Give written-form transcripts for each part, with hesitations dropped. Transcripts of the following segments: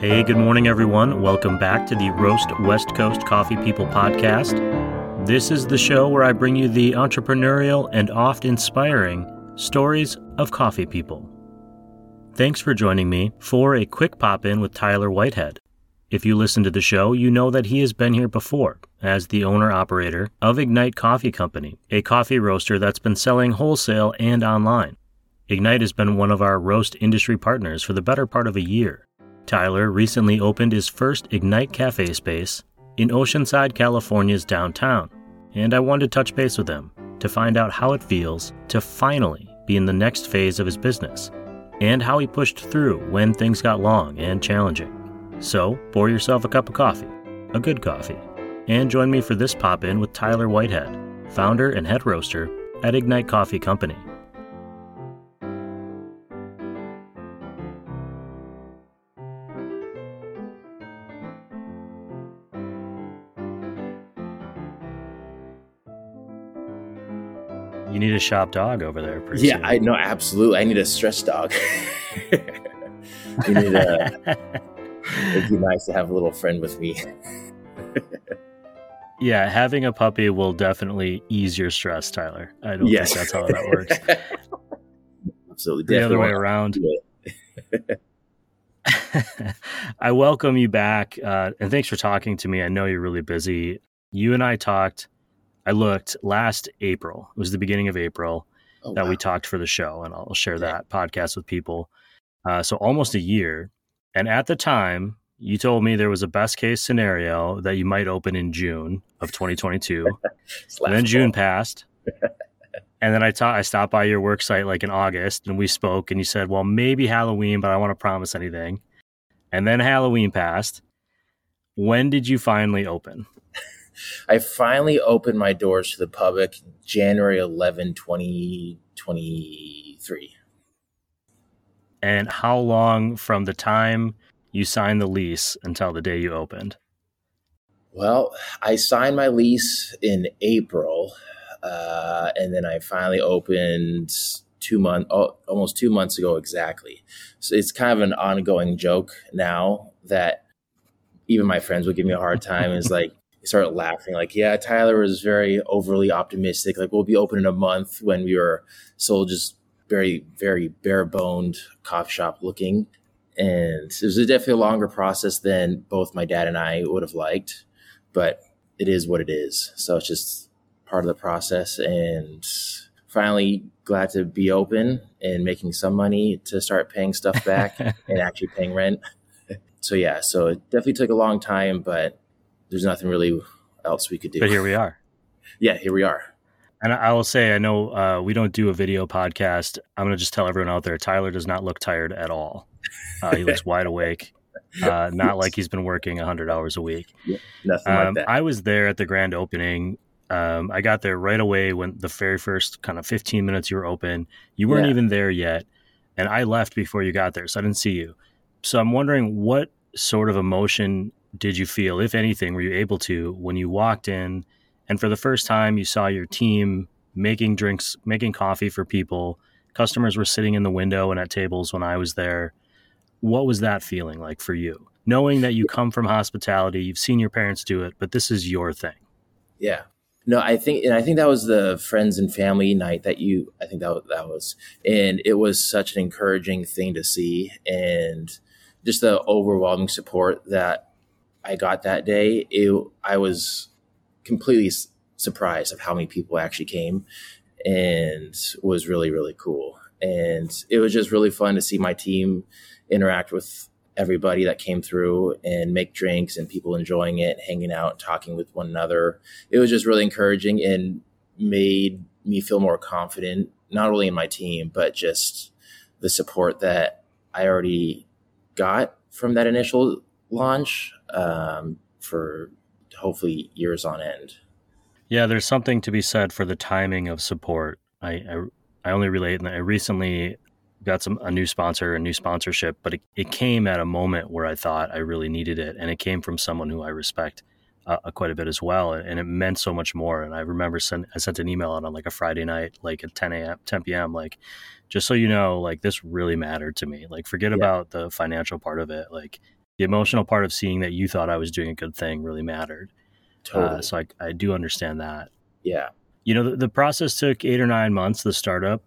Hey, good morning, everyone. Welcome back to the Roast West Coast Coffee People podcast. This is the show where I bring you the entrepreneurial and oft inspiring stories of coffee people. Thanks for joining me for a quick pop-in with Tyler Whitehead. If you listen to the show, you know that he has been here before as the owner-operator of Ignite Coffee Company, a coffee roaster that's been selling wholesale and online. Ignite has been one of our roast industry partners for the better part of a year. Tyler recently opened his first Ignite Cafe space in Oceanside, California's downtown, and I wanted to touch base with him to find out how it feels to finally be in the next phase of his business and how he pushed through when things got long and challenging. So, pour yourself a cup of coffee, a good coffee, and join me for this pop-in with Tyler Whitehead, founder and head roaster at Ignite Coffee Company. You need a shop dog over there pretty soon. I know, absolutely. I need a stress dog. It'd be nice to have a little friend with me. Yeah, having a puppy will definitely ease your stress, Tyler. I don't think that's how that works. Absolutely. The other way around. I welcome you back, and thanks for talking to me. I know you're really busy. You and I talked, I looked, last April. It was the beginning of April we talked for the show, and I'll share that podcast with people. So almost a year. And at the time, you told me there was a best case scenario that you might open in June of 2022. And then June passed. And then I stopped by your work site like in August and we spoke and you said, well, maybe Halloween, but I don't want to promise anything. And then Halloween passed. When did you finally open? I finally opened my doors to the public January 11, 2023. And how long from the time you signed the lease until the day you opened? Well, I signed my lease in April, and then I finally opened almost 2 months ago exactly. So it's kind of an ongoing joke now that even my friends would give me a hard time. It's like, they started laughing like, yeah, Tyler was very overly optimistic. Like, we'll be open in a month when we were so just very, very bare-boned coffee shop looking. And it was definitely a longer process than both my dad and I would have liked, but it is what it is. So it's just part of the process. And finally glad to be open and making some money to start paying stuff back and actually paying rent. So it definitely took a long time, but there's nothing really else we could do. But here we are. Yeah, here we are. And I will say, I know we don't do a video podcast. I'm going to just tell everyone out there, Tyler does not look tired at all. He looks wide awake, not like he's been working 100 hours a week. Yeah, nothing like that. I was there at the grand opening. I got there right away when the very first kind of 15 minutes you were open. You weren't even there yet. And I left before you got there, so I didn't see you. So I'm wondering what sort of emotion did you feel, if anything, were you able to, when you walked in and for the first time you saw your team making drinks, making coffee for people? Customers were sitting in the window and at tables when I was there. What was that feeling like for you? Knowing that you come from hospitality, you've seen your parents do it, but this is your thing. Yeah. No, I think that was the friends and family night that was, and it was such an encouraging thing to see, and just the overwhelming support that I got that day. I was completely surprised of how many people actually came, and was really, really cool. And it was just really fun to see my team interact with everybody that came through and make drinks, and people enjoying it, hanging out, talking with one another. It was just really encouraging and made me feel more confident, not only in my team, but just the support that I already got from that initial launch for hopefully years on end. Yeah, there's something to be said for the timing of support. I only relate, and I recently got a new sponsorship, but it came at a moment where I thought I really needed it, and it came from someone who I respect quite a bit as well, and it meant so much more. And I remember I sent an email out on like a Friday night, like at 10 p.m. like, just so you know, like, this really mattered to me. Like, forget about the financial part of it. Like, the emotional part of seeing that you thought I was doing a good thing really mattered. Totally. So I do understand that. Yeah. You know, the process took 8 or 9 months, the startup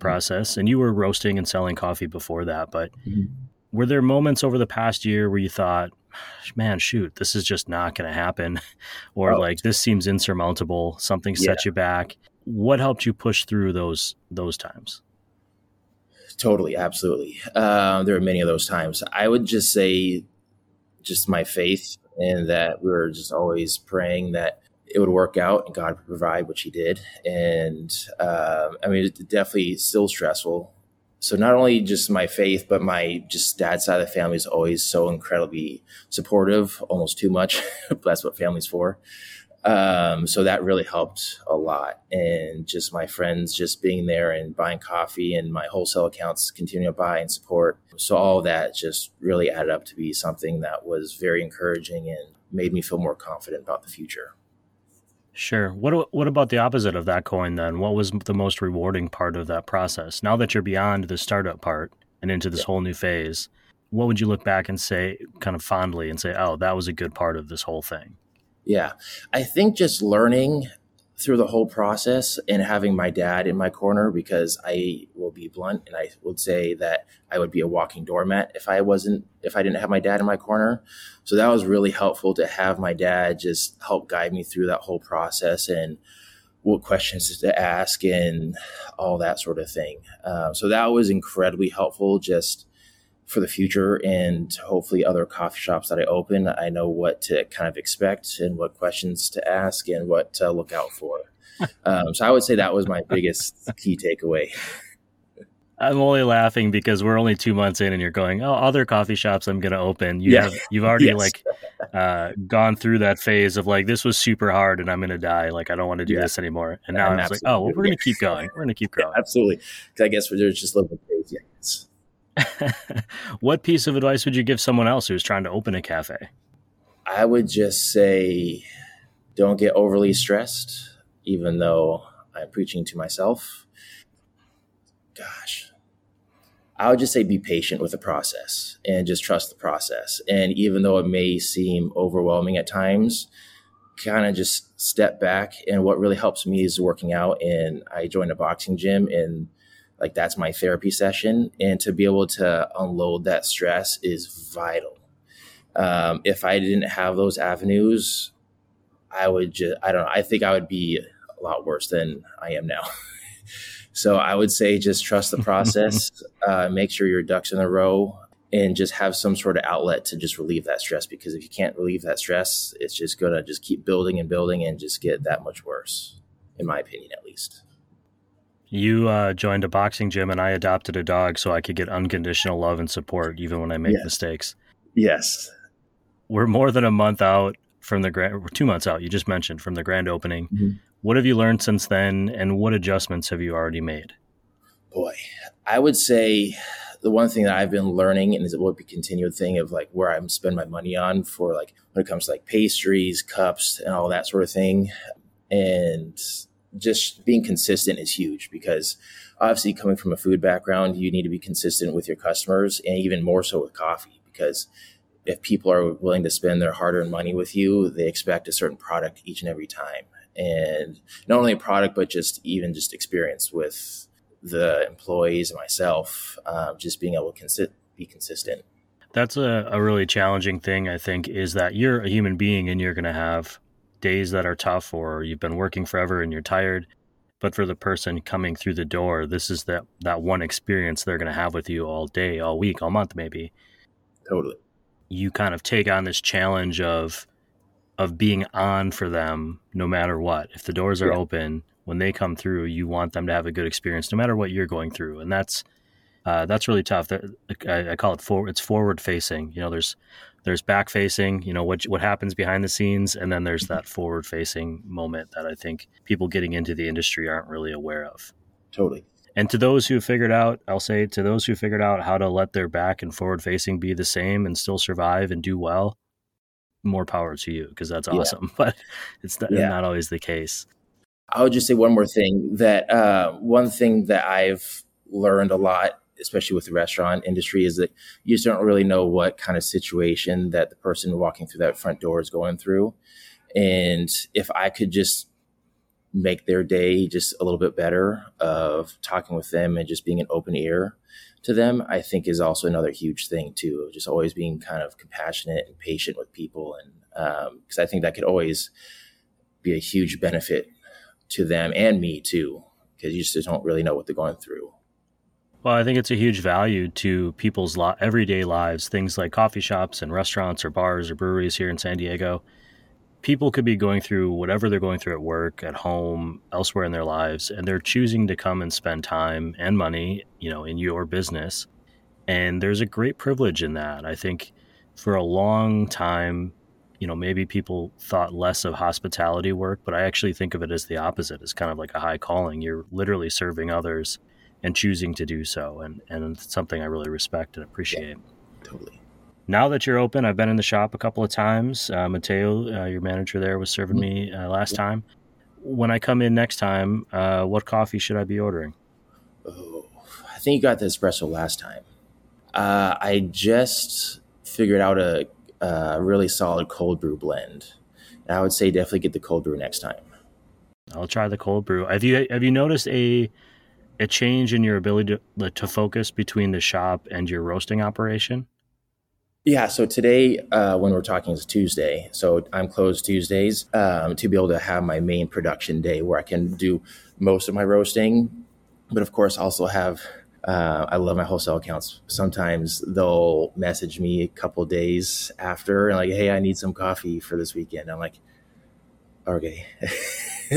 process, and you were roasting and selling coffee before that. But were there moments over the past year where you thought, man, shoot, this is just not going to happen, or like this seems insurmountable, something set you back? What helped you push through those times? Totally. Absolutely. There were many of those times. I would just say just my faith, and that we were just always praying that it would work out and God would provide, which he did. And I mean, it's definitely still stressful. So not only just my faith, but my just dad's side of the family is always so incredibly supportive, almost too much. But that's what family's for. So that really helped a lot. And just my friends just being there and buying coffee, and my wholesale accounts continuing to buy and support. So all of that just really added up to be something that was very encouraging and made me feel more confident about the future. Sure. What about the opposite of that coin then? What was the most rewarding part of that process? Now that you're beyond the startup part and into this whole new phase, what would you look back and say kind of fondly and say, oh, that was a good part of this whole thing? Yeah, I think just learning through the whole process and having my dad in my corner, because I will be blunt and I would say that I would be a walking doormat if I didn't have my dad in my corner. So that was really helpful to have my dad just help guide me through that whole process and what questions to ask and all that sort of thing. So that was incredibly helpful just for the future, and hopefully other coffee shops that I open, I know what to kind of expect and what questions to ask and what to look out for. So I would say that was my biggest key takeaway. I'm only laughing because we're only 2 months in and you're going, oh, other coffee shops I'm going to open. You've already gone through that phase of like, this was super hard and I'm going to die. Like, I don't want to do this anymore. And now I'm like, oh, well, we're going to keep going. We're going to keep growing. Yeah, absolutely. Because I guess we're just living crazy. What piece of advice would you give someone else who's trying to open a cafe? I would just say, don't get overly stressed, even though I'm preaching to myself. Gosh, I would just say be patient with the process and just trust the process. And even though it may seem overwhelming at times, kind of just step back. And what really helps me is working out. And I joined a boxing gym, and like that's my therapy session, and to be able to unload that stress is vital. If I didn't have those avenues, I would just, I don't know, I think I would be a lot worse than I am now. So I would say just trust the process, make sure your ducks in a row, and just have some sort of outlet to just relieve that stress, because if you can't relieve that stress, it's just going to just keep building and building and just get that much worse, in my opinion, at least. You joined a boxing gym, and I adopted a dog so I could get unconditional love and support even when I make mistakes. Yes. We're more than a month out from the grand, 2 months out, you just mentioned, from the grand opening. Mm-hmm. What have you learned since then, and what adjustments have you already made? Boy, I would say the one thing that I've been learning, and it will be a continued thing of like where I'm spend my money on for like when it comes to like pastries, cups, and all that sort of thing. And just being consistent is huge, because obviously coming from a food background, you need to be consistent with your customers, and even more so with coffee, because if people are willing to spend their hard-earned money with you, they expect a certain product each and every time. And not only a product, but just even just experience with the employees and myself, just being able to be consistent. That's a really challenging thing, I think, is that you're a human being and you're going to have days that are tough, or you've been working forever and you're tired. But for the person coming through the door, this is that one experience they're going to have with you all day, all week, all month, maybe. Totally. You kind of take on this challenge of being on for them no matter what. If the doors are open, when they come through, you want them to have a good experience no matter what you're going through. And that's really tough. I call it it's forward facing. You know, there's back facing, you know, what happens behind the scenes. And then there's that forward facing moment that I think people getting into the industry aren't really aware of. Totally. And to those who figured out, I'll say to those who figured out how to let their back and forward facing be the same and still survive and do well, more power to you, because that's awesome. But it's not always the case. I would just say one more thing that one thing that I've learned a lot especially with the restaurant industry, is that you just don't really know what kind of situation that the person walking through that front door is going through. And if I could just make their day just a little bit better of talking with them and just being an open ear to them, I think is also another huge thing too, just always being kind of compassionate and patient with people. And because I think that could always be a huge benefit to them and me too, because you just don't really know what they're going through. Well, I think it's a huge value to people's everyday lives, things like coffee shops and restaurants or bars or breweries here in San Diego. People could be going through whatever they're going through at work, at home, elsewhere in their lives, and they're choosing to come and spend time and money, you know, in your business. And there's a great privilege in that. I think for a long time, you know, maybe people thought less of hospitality work, but I actually think of it as the opposite. It's kind of like a high calling. You're literally serving others and choosing to do so. And it's something I really respect and appreciate. Yeah, totally. Now that you're open, I've been in the shop a couple of times. Matteo, your manager there, was serving me last time. When I come in next time, what coffee should I be ordering? Oh, I think you got the espresso last time. I just figured out a really solid cold brew blend. And I would say definitely get the cold brew next time. I'll try the cold brew. Have you noticed a change in your ability to focus between the shop and your roasting operation? Yeah. So today, when we're talking, it's Tuesday. So I'm closed Tuesdays to be able to have my main production day where I can do most of my roasting. But of course, also have, I love my wholesale accounts. Sometimes they'll message me a couple days after and like, hey, I need some coffee for this weekend. I'm like, okay.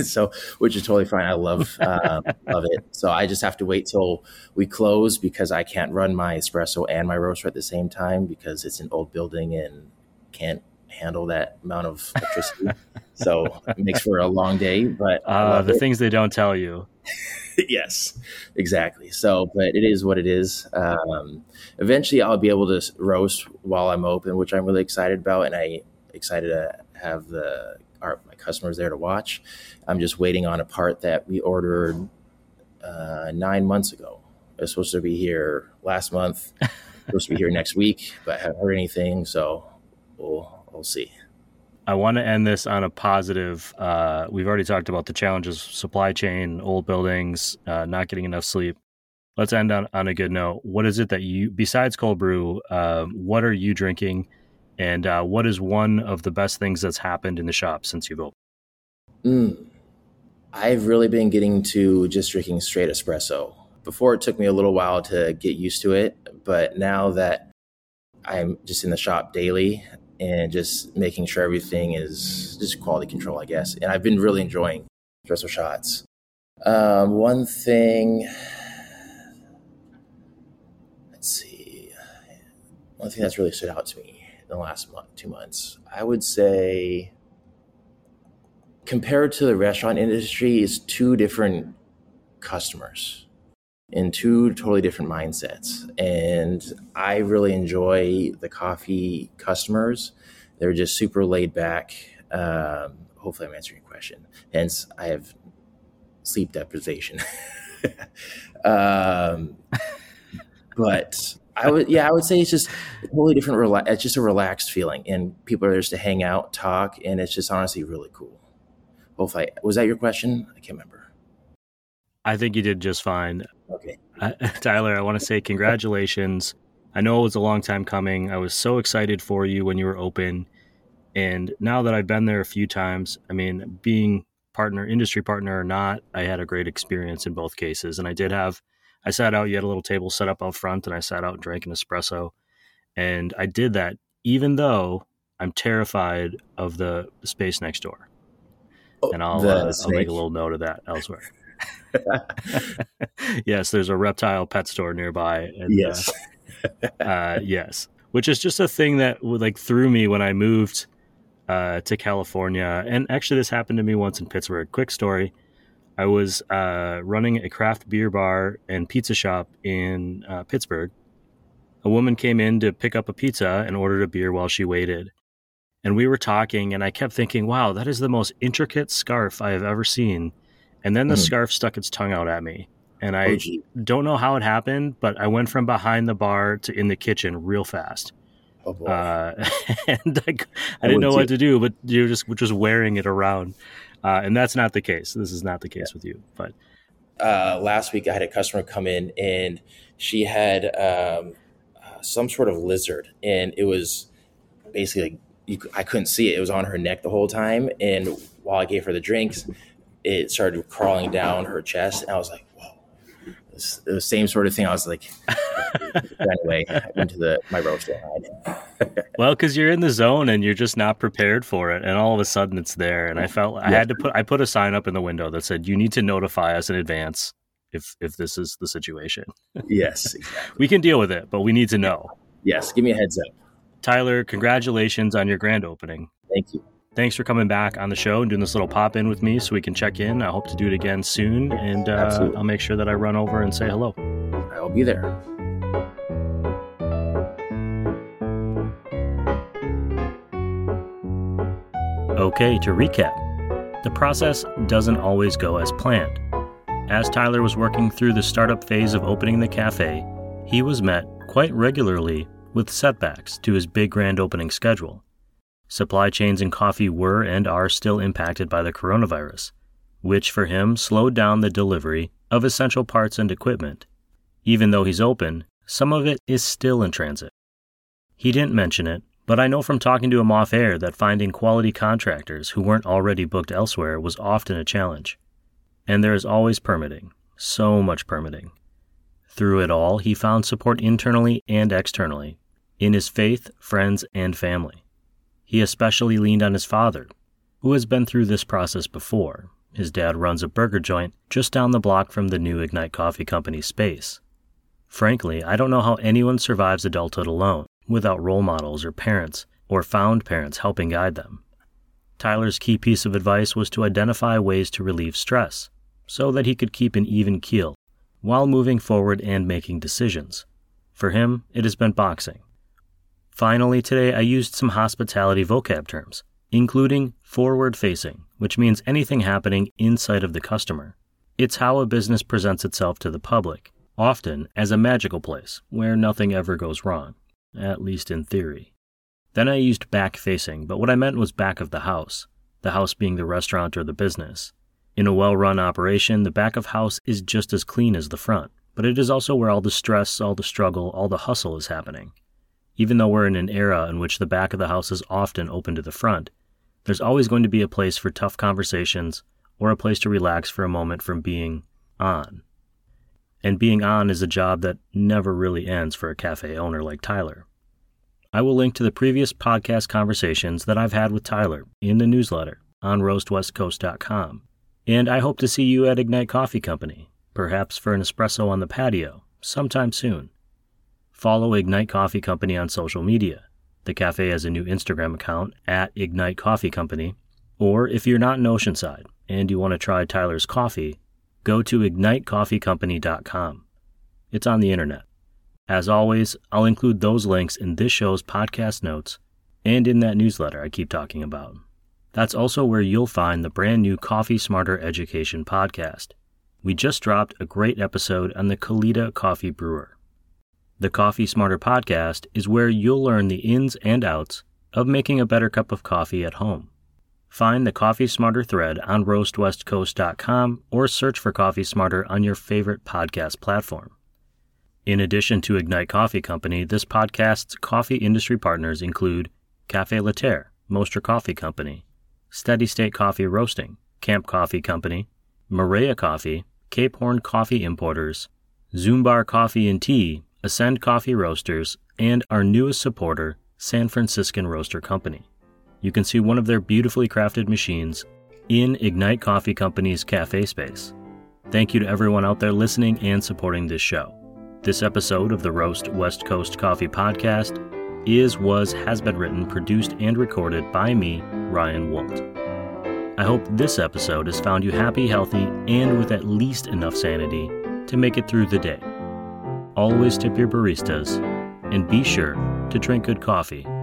So, which is totally fine. I love love it. So I just have to wait till we close because I can't run my espresso and my roaster at the same time because it's an old building and can't handle that amount of electricity. So it makes for a long day. But things they don't tell you. Yes, exactly. So, but it is what it is. Eventually, I'll be able to roast while I'm open, which I'm really excited about, and I'm excited to have my customers there to watch. I'm just waiting on a part that we ordered 9 months ago. It was supposed to be here last month, supposed to be here next week, but I haven't heard anything. So we'll see. I want to end this on a positive. We've already talked about the challenges, supply chain, old buildings, not getting enough sleep. Let's end on a good note. What is it that you, besides cold brew, what are you drinking? And what is one of the best things that's happened in the shop since you've opened? I've really been getting to just drinking straight espresso. Before, it took me a little while to get used to it. But now that I'm just in the shop daily and just making sure everything is just quality control, I guess. And I've been really enjoying espresso shots. One thing... Let's see. One thing that's really stood out to me in the last month, 2 months, I would say compared to the restaurant industry is two different customers and two totally different mindsets. And I really enjoy the coffee customers. They're just super laid back. Hopefully I'm answering your question. Hence I have sleep deprivation. But I would say it's just totally different. It's just a relaxed feeling, and people are there just to hang out, talk, and it's just honestly really cool. Hopefully, was that your question? I can't remember. I think you did just fine. Okay, Tyler, I want to say congratulations. I know it was a long time coming. I was so excited for you when you were open, and now that I've been there a few times, I mean, being industry partner or not, I had a great experience in both cases, and I sat out, you had a little table set up out front, and I sat out and drank an espresso. And I did that even though I'm terrified of the space next door. Oh, and I'll make a little note of that elsewhere. Yes, there's a reptile pet store nearby. And, yes. Yes, which is just a thing that like threw me when I moved to California. And actually, this happened to me once in Pittsburgh. Quick story. I was running a craft beer bar and pizza shop in Pittsburgh. A woman came in to pick up a pizza and ordered a beer while she waited. And we were talking, and I kept thinking, wow, that is the most intricate scarf I have ever seen. And then the scarf stuck its tongue out at me. And I don't know how it happened, but I went from behind the bar to in the kitchen real fast. Oh, boy. And I didn't know what to do, but you're just wearing it around. And that's not the case. This is not the case with you. But last week I had a customer come in and she had some sort of lizard. And it was basically like, I couldn't see it. It was on her neck the whole time. And while I gave her the drinks, it started crawling down her chest. And I was like, the same sort of thing. I was like, anyway, I went to my roaster. Well, because you're in the zone and you're just not prepared for it, and all of a sudden it's there. And I felt I put a sign up in the window that said, "You need to notify us in advance if this is the situation." Yes, exactly. We can deal with it, but we need to know. Yes, give me a heads up. Tyler, congratulations on your grand opening. Thank you. Thanks for coming back on the show and doing this little pop in with me so we can check in. I hope to do it again soon, and I'll make sure that I run over and say hello. I'll be there. Okay, to recap, the process doesn't always go as planned. As Tyler was working through the startup phase of opening the cafe, he was met quite regularly with setbacks to his big grand opening schedule. Supply chains in coffee were and are still impacted by the coronavirus, which for him slowed down the delivery of essential parts and equipment. Even though he's open, some of it is still in transit. He didn't mention it, but I know from talking to him off air that finding quality contractors who weren't already booked elsewhere was often a challenge. And there is always permitting, so much permitting. Through it all, he found support internally and externally, in his faith, friends, and family. He especially leaned on his father, who has been through this process before. His dad runs a burger joint just down the block from the new Ignite Coffee Company space. Frankly, I don't know how anyone survives adulthood alone, without role models or parents, or found parents helping guide them. Tyler's key piece of advice was to identify ways to relieve stress, so that he could keep an even keel, while moving forward and making decisions. For him, it has been boxing. Finally, today I used some hospitality vocab terms, including forward-facing, which means anything happening inside of the customer. It's how a business presents itself to the public, often as a magical place where nothing ever goes wrong, at least in theory. Then I used back-facing, but what I meant was back of the house being the restaurant or the business. In a well-run operation, the back of house is just as clean as the front, but it is also where all the stress, all the struggle, all the hustle is happening. Even though we're in an era in which the back of the house is often open to the front, there's always going to be a place for tough conversations or a place to relax for a moment from being on. And being on is a job that never really ends for a cafe owner like Tyler. I will link to the previous podcast conversations that I've had with Tyler in the newsletter on roastwestcoast.com. And I hope to see you at Ignite Coffee Company, perhaps for an espresso on the patio sometime soon. Follow Ignite Coffee Company on social media. The cafe has a new Instagram account, @IgniteCoffeeCompany. Or if you're not in Oceanside and you want to try Tyler's coffee, go to ignitecoffeecompany.com. It's on the internet. As always, I'll include those links in this show's podcast notes and in that newsletter I keep talking about. That's also where you'll find the brand new Coffee Smarter Education podcast. We just dropped a great episode on the Kalita coffee brewer. The Coffee Smarter podcast is where you'll learn the ins and outs of making a better cup of coffee at home. Find the Coffee Smarter thread on roastwestcoast.com or search for Coffee Smarter on your favorite podcast platform. In addition to Ignite Coffee Company, this podcast's coffee industry partners include Café La Terre, Mostra Coffee Company, Steady State Coffee Roasting, Camp Coffee Company, Marea Coffee, Cape Horn Coffee Importers, Zumbar Coffee and Tea, Ascend Coffee Roasters, and our newest supporter, San Franciscan Roaster Company. You can see one of their beautifully crafted machines in Ignite Coffee Company's cafe space. Thank you to everyone out there listening and supporting this show. This episode of the Roast West Coast Coffee Podcast has been written, produced, and recorded by me, Ryan Wolt. I hope this episode has found you happy, healthy, and with at least enough sanity to make it through the day. Always tip your baristas, and be sure to drink good coffee.